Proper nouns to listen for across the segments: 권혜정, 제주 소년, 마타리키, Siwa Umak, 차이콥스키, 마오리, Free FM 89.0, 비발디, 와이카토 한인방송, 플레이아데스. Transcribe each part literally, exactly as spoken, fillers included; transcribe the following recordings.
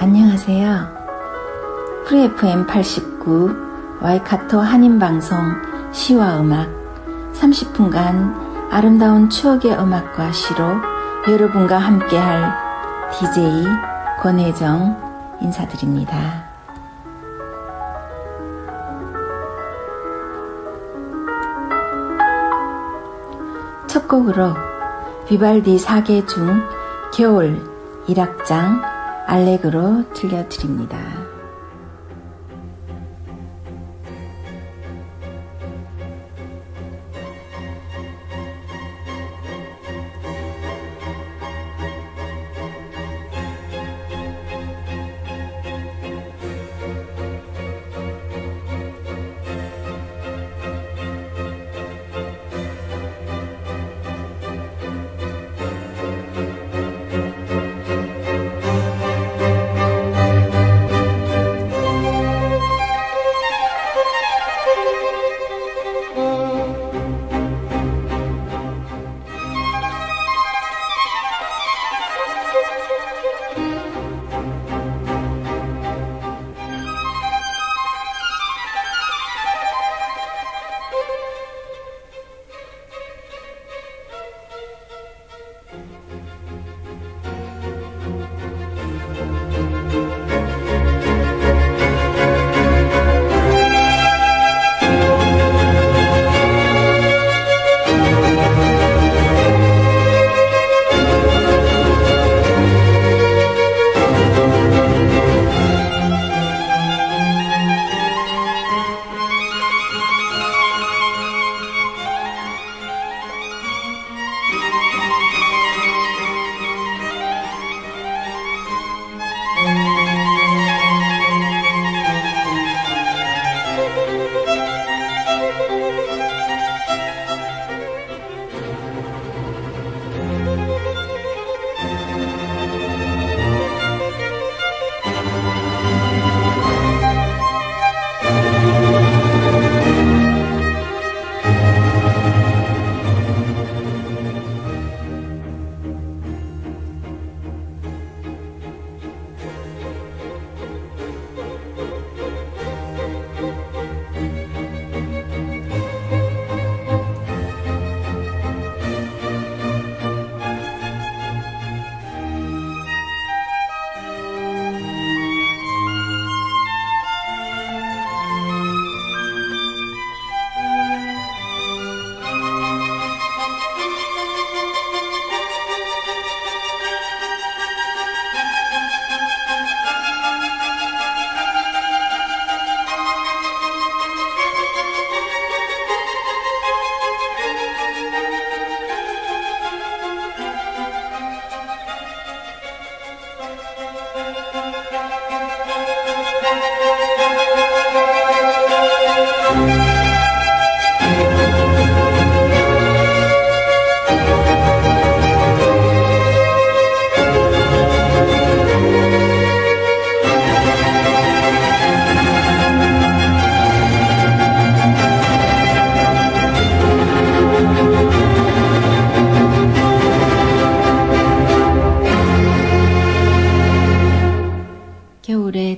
안녕하세요. Free 에프엠 팔십구 와이카토 한인방송 시와 음악 삼십 분간 아름다운 추억의 음악과 시로 여러분과 함께할 디제이 권혜정 인사드립니다. 첫 곡으로 비발디 네 개 중 겨울 일 악장 알렉으로 들려드립니다.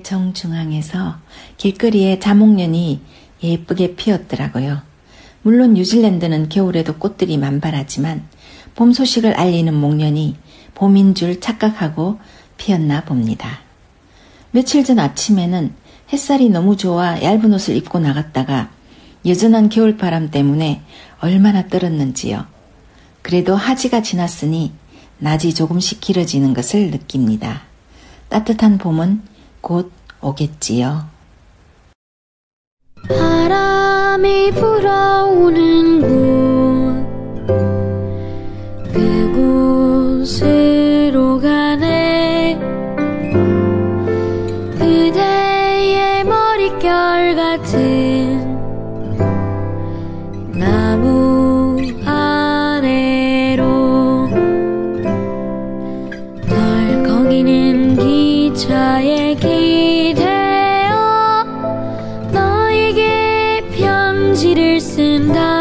정중앙에서 길거리에 자목련이 예쁘게 피었더라고요. 물론 뉴질랜드는 겨울에도 꽃들이 만발하지만 봄 소식을 알리는 목련이 봄인 줄 착각하고 피었나 봅니다. 며칠 전 아침에는 햇살이 너무 좋아 얇은 옷을 입고 나갔다가 여전한 겨울바람 때문에 얼마나 떨었는지요. 그래도 하지가 지났으니 낮이 조금씩 길어지는 것을 느낍니다. 따뜻한 봄은 곧 오겠지요. 바람이 불어오는 곳 그곳으로 가네. 그대의 머릿결 같은 나무 아래로 덜컹이는 기차에 기대어 너에게 편지를 쓴다.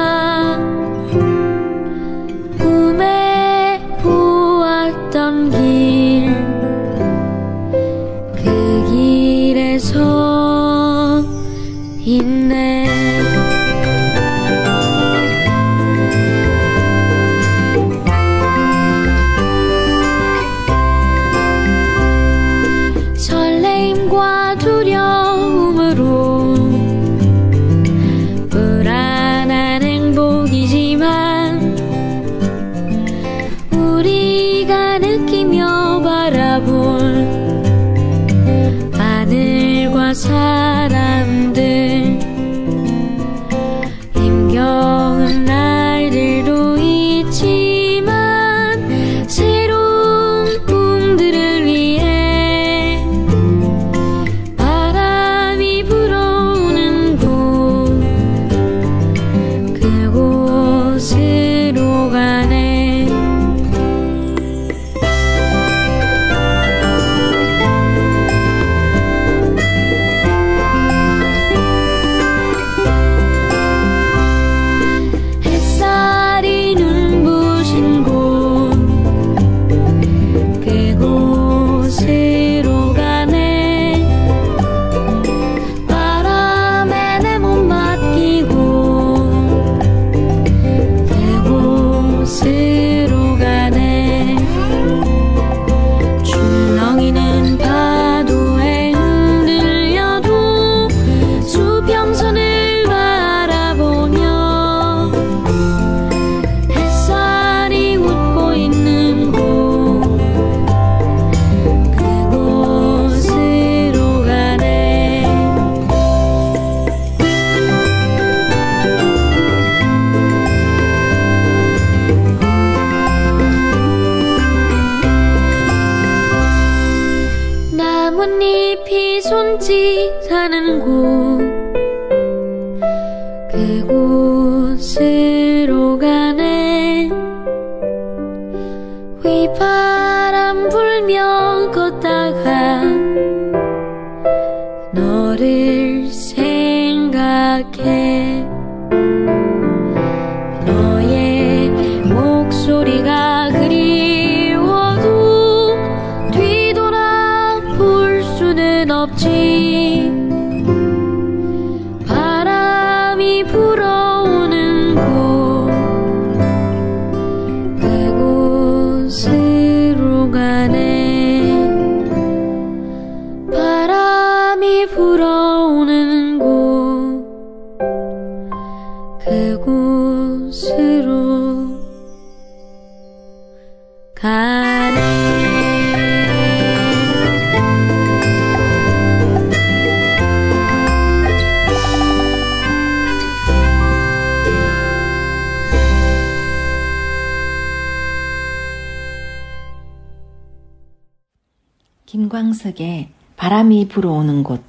김광석의 바람이 불어오는 곳,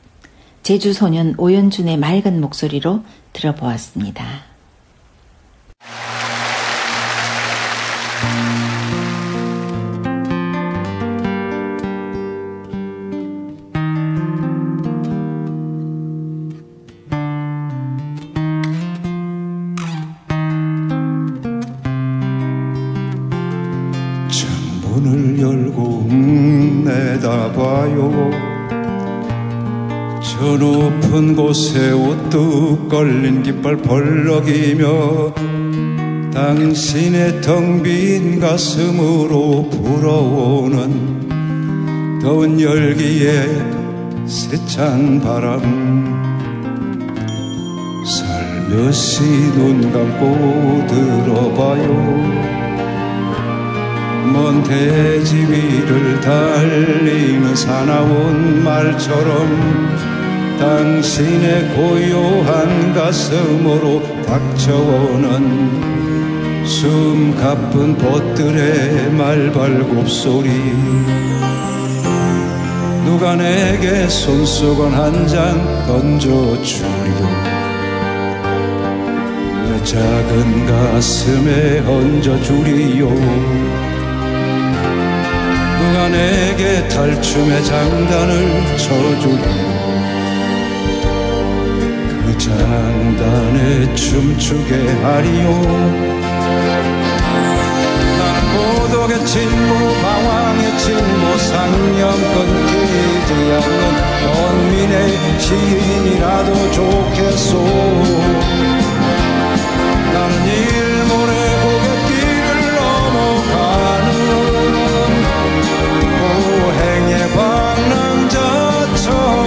제주 소년 오연준의 맑은 목소리로 들어보았습니다. 창문을 열고 내다봐요. 저 높은 곳에 우뚝 걸린 깃발 벌럭이며 당신의 텅 빈 가슴으로 불어오는 더운 열기에 세찬 바람, 살며시 눈 감고 들어봐요. 먼 대지 위를 달리는 사나운 말처럼 당신의 고요한 가슴으로 닥쳐오는 숨 가쁜 벗들의 말발굽 소리, 누가 내게 손수건 한 장 던져주리로 내 작은 가슴에 얹어주리요. 누가 내게 탈춤의 장단을 쳐주리요. 그 장단에 춤추게 하리요. 고독의 친구, 방황의 친구, 상념권 끼지 않는 원민의 시인이라도 좋겠소. 나는 일몰의 고갯길을 넘어가는 고행의 방랑자처럼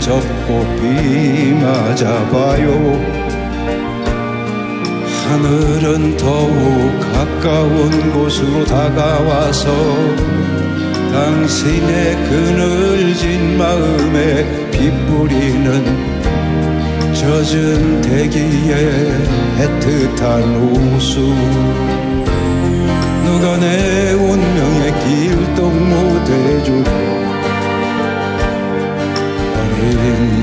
접고 비 맞아봐요. 하늘은 더욱 가까운 곳으로 다가와서 당신의 그늘진 마음에 빗뿌리는 젖은 대기의 애틋한 호수. 누가 내 운명의 길동무 되주고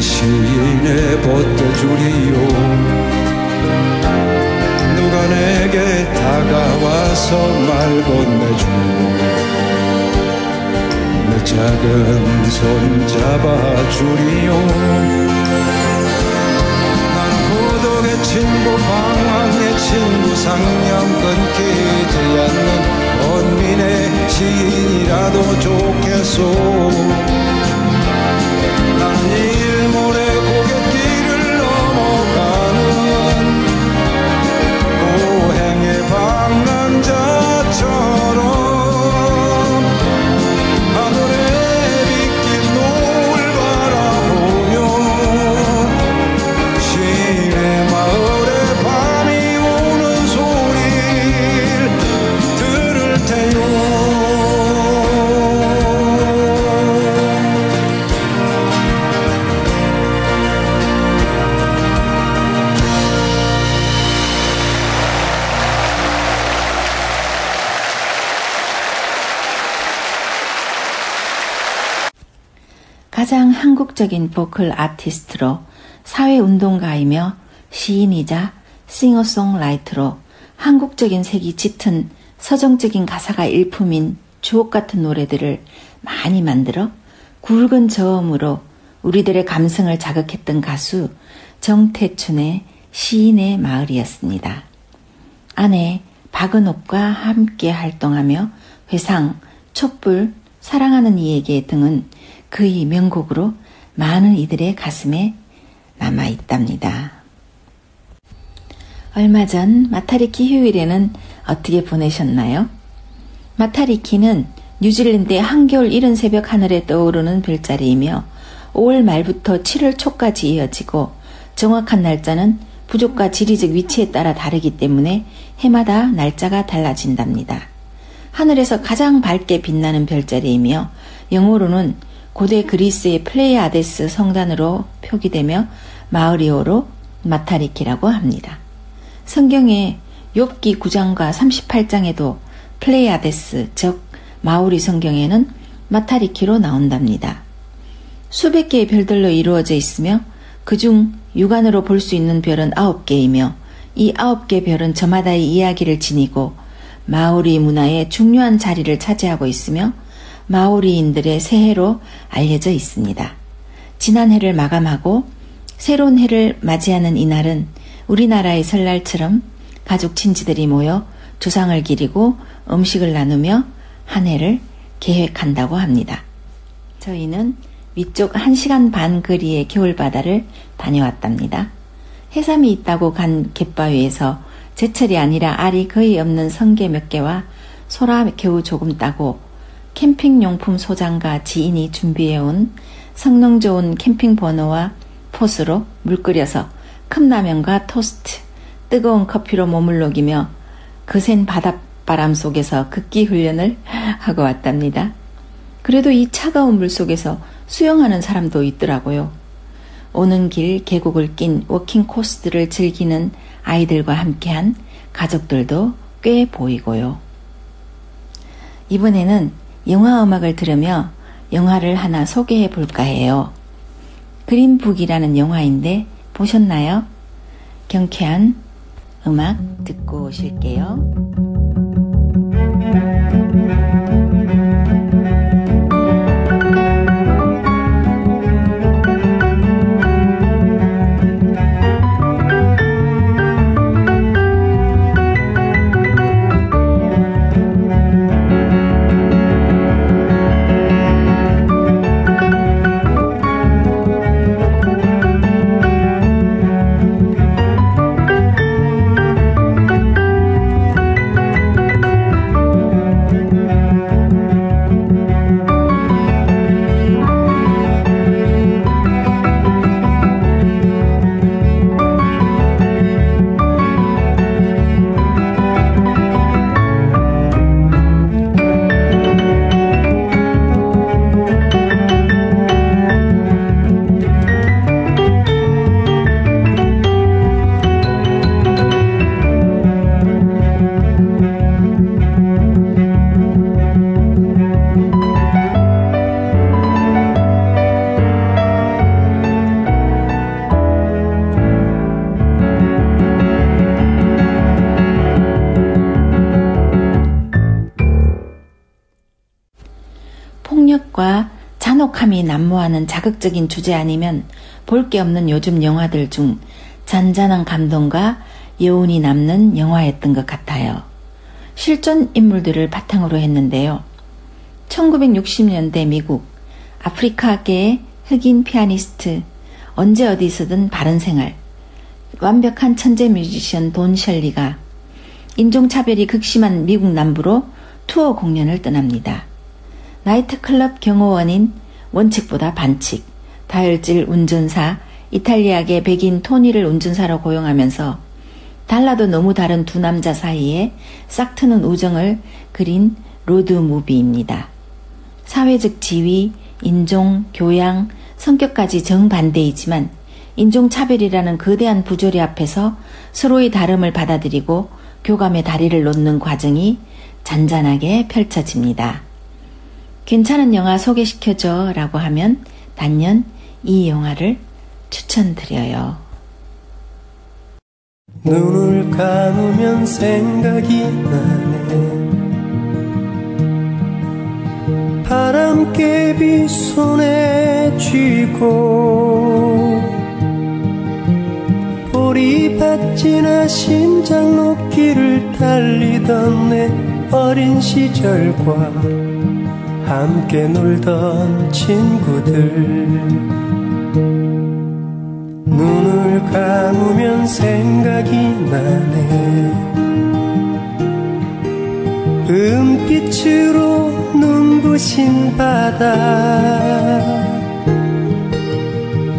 시인의 벗대줄이요. 누가 내게 다가와서 말 건네주고 내 작은 손 잡아주리요. 난 고독의 친구, 방황의 친구, 상념권 끼지 않는 원민의 시인이라도 좋겠소. 일몰의 고갯길을 넘어가는 고행의 방랑자처럼 하늘에 빗긴 노을 바라보며 시내 마을에 밤이 오는 소리를 들을 테요. 가장 한국적인 보컬 아티스트로 사회운동가이며 시인이자 싱어송라이터로 한국적인 색이 짙은 서정적인 가사가 일품인 주옥같은 노래들을 많이 만들어 굵은 저음으로 우리들의 감성을 자극했던 가수 정태춘의 시인의 마을이었습니다. 아내 박은옥과 함께 활동하며 회상, 촛불, 사랑하는 이에게 등은 그의 명곡으로 많은 이들의 가슴에 남아있답니다. 얼마 전 마타리키 휴일에는 어떻게 보내셨나요? 마타리키는 뉴질랜드의 한겨울 이른 새벽 하늘에 떠오르는 별자리이며 오월 말부터 칠월 초까지 이어지고 정확한 날짜는 부족과 지리적 위치에 따라 다르기 때문에 해마다 날짜가 달라진답니다. 하늘에서 가장 밝게 빛나는 별자리이며 영어로는 고대 그리스의 플레이아데스 성단으로 표기되며 마오리어로 마타리키라고 합니다. 성경의 욥기 구 장과 삼십팔 장에도 플레이아데스, 즉 마오리 성경에는 마타리키로 나온답니다. 수백 개의 별들로 이루어져 있으며 그중 육안으로 볼 수 있는 별은 아홉 개이며 이 아홉 개 별은 저마다의 이야기를 지니고 마오리 문화의 중요한 자리를 차지하고 있으며 마오리인들의 새해로 알려져 있습니다. 지난해를 마감하고 새로운 해를 맞이하는 이날은 우리나라의 설날처럼 가족 친지들이 모여 조상을 기리고 음식을 나누며 한 해를 계획한다고 합니다. 저희는 위쪽 한 시간 반 거리의 겨울바다를 다녀왔답니다. 해삼이 있다고 간 갯바위에서 제철이 아니라 알이 거의 없는 성게 몇 개와 소라 겨우 조금 따고 캠핑용품 소장과 지인이 준비해온 성능 좋은 캠핑 버너와 포스로 물 끓여서 컵라면과 토스트, 뜨거운 커피로 몸을 녹이며 거센 바닷바람 속에서 극기 훈련을 하고 왔답니다. 그래도 이 차가운 물 속에서 수영하는 사람도 있더라고요. 오는 길 계곡을 낀 워킹 코스들을 즐기는 아이들과 함께한 가족들도 꽤 보이고요. 이번에는 영화 음악을 들으며 영화를 하나 소개해 볼까 해요. 그린북이라는 영화인데 보셨나요? 경쾌한 음악 듣고 오실게요. 참혹함이 난무하는 자극적인 주제 아니면 볼 게 없는 요즘 영화들 중 잔잔한 감동과 여운이 남는 영화였던 것 같아요. 실존 인물들을 바탕으로 했는데요. 천구백육십 년대 미국, 아프리카계의 흑인 피아니스트, 언제 어디서든 바른 생활, 완벽한 천재 뮤지션 돈 셜리가 인종차별이 극심한 미국 남부로 투어 공연을 떠납니다. 나이트클럽 경호원인 원칙보다 반칙, 다혈질 운전사, 이탈리아계 백인 토니를 운전사로 고용하면서 달라도 너무 다른 두 남자 사이에 싹트는 우정을 그린 로드무비입니다. 사회적 지위, 인종, 교양, 성격까지 정반대이지만 인종차별이라는 거대한 부조리 앞에서 서로의 다름을 받아들이고 교감의 다리를 놓는 과정이 잔잔하게 펼쳐집니다. 괜찮은 영화 소개시켜줘 라고 하면 단연 이 영화를 추천드려요. 눈을 감으면 생각이 나네. 바람개비 손에 쥐고 보리밭지나 심장 높이를 달리던 내 어린 시절과 함께 놀던 친구들. 눈을 감으면 생각이 나네. 은빛으로 눈부신 바다,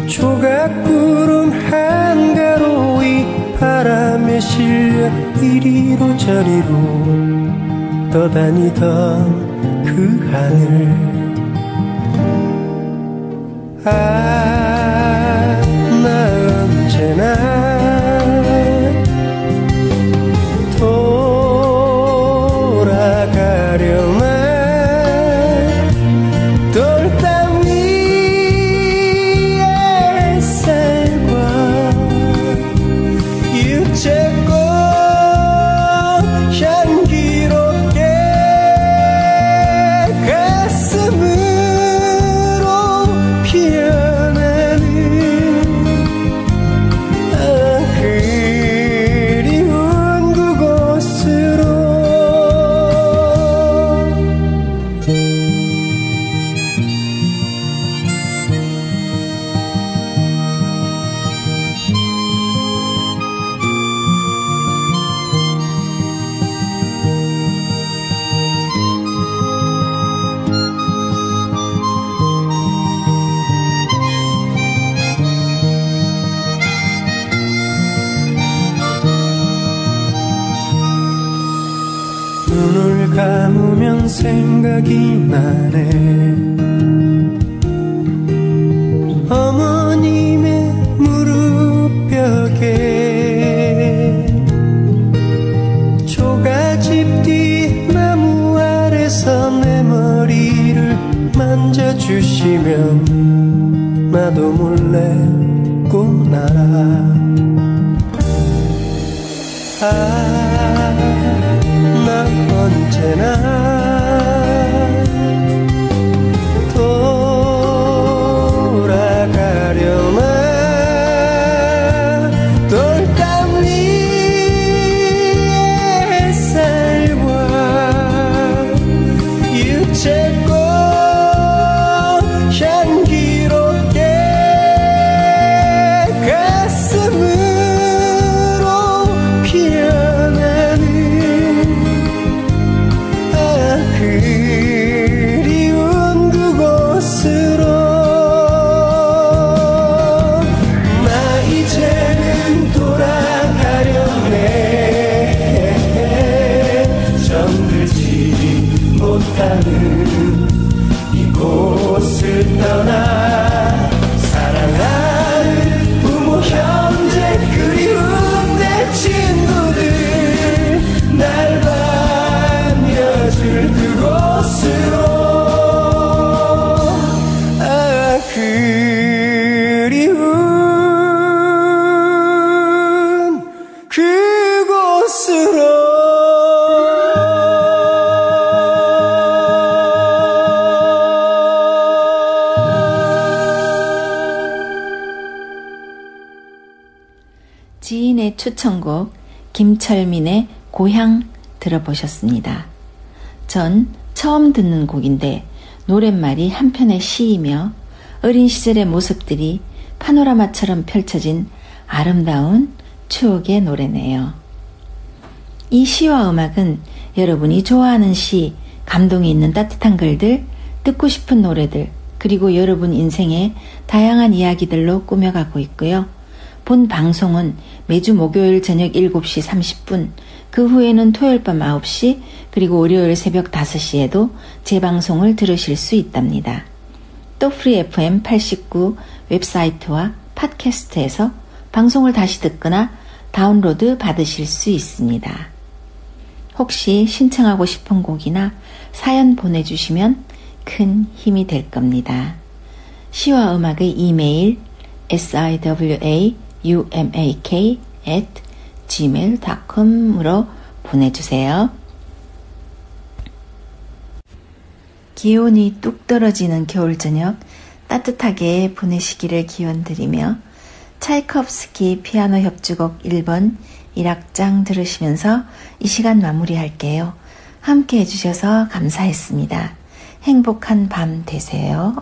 조각구름 한가로이 바람에 실려 이리로 저리로 떠다니던 그 하늘. 아, 나 언제나 돌아가려나 돌담 위에 쌀과 유채꽃 감으면 생각이 나네. 어머님의 무릎벽에 조가집 뒤 나무 아래서 내 머리를 만져주시면 나도 몰래 꿈나라. 아, 난 언제나 돌아가려나. 돌담 위에 쌀과 유채꽃 향기롭게 가슴을 이곳을 떠나 사랑하는 부모, 형제, 그리운 내 친구들, 날 반겨줄 그곳으로. 아, 그리운 그곳으로. 지인의 추천곡 김철민의 고향 들어보셨습니다. 전 처음 듣는 곡인데 노랫말이 한편의 시이며 어린 시절의 모습들이 파노라마처럼 펼쳐진 아름다운 추억의 노래네요. 이 시와 음악은 여러분이 좋아하는 시, 감동이 있는 따뜻한 글들, 듣고 싶은 노래들, 그리고 여러분 인생의 다양한 이야기들로 꾸며가고 있고요. 본 방송은 매주 목요일 저녁 일곱 시 삼십 분, 그 후에는 토요일 밤 아홉 시, 그리고 월요일 새벽 다섯 시에도 재방송을 들으실 수 있답니다. 또 Free 에프엠 팔십구 웹사이트와 팟캐스트에서 방송을 다시 듣거나 다운로드 받으실 수 있습니다. 혹시 신청하고 싶은 곡이나 사연 보내주시면 큰 힘이 될 겁니다. 시와 음악의 이메일 siwa umak at 지메일 닷컴으로 보내주세요. 기온이 뚝 떨어지는 겨울 저녁 따뜻하게 보내시기를 기원드리며 차이콥스키 피아노 협주곡 일 번 일 악장 들으시면서 이 시간 마무리할게요. 함께 해주셔서 감사했습니다. 행복한 밤 되세요.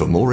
For more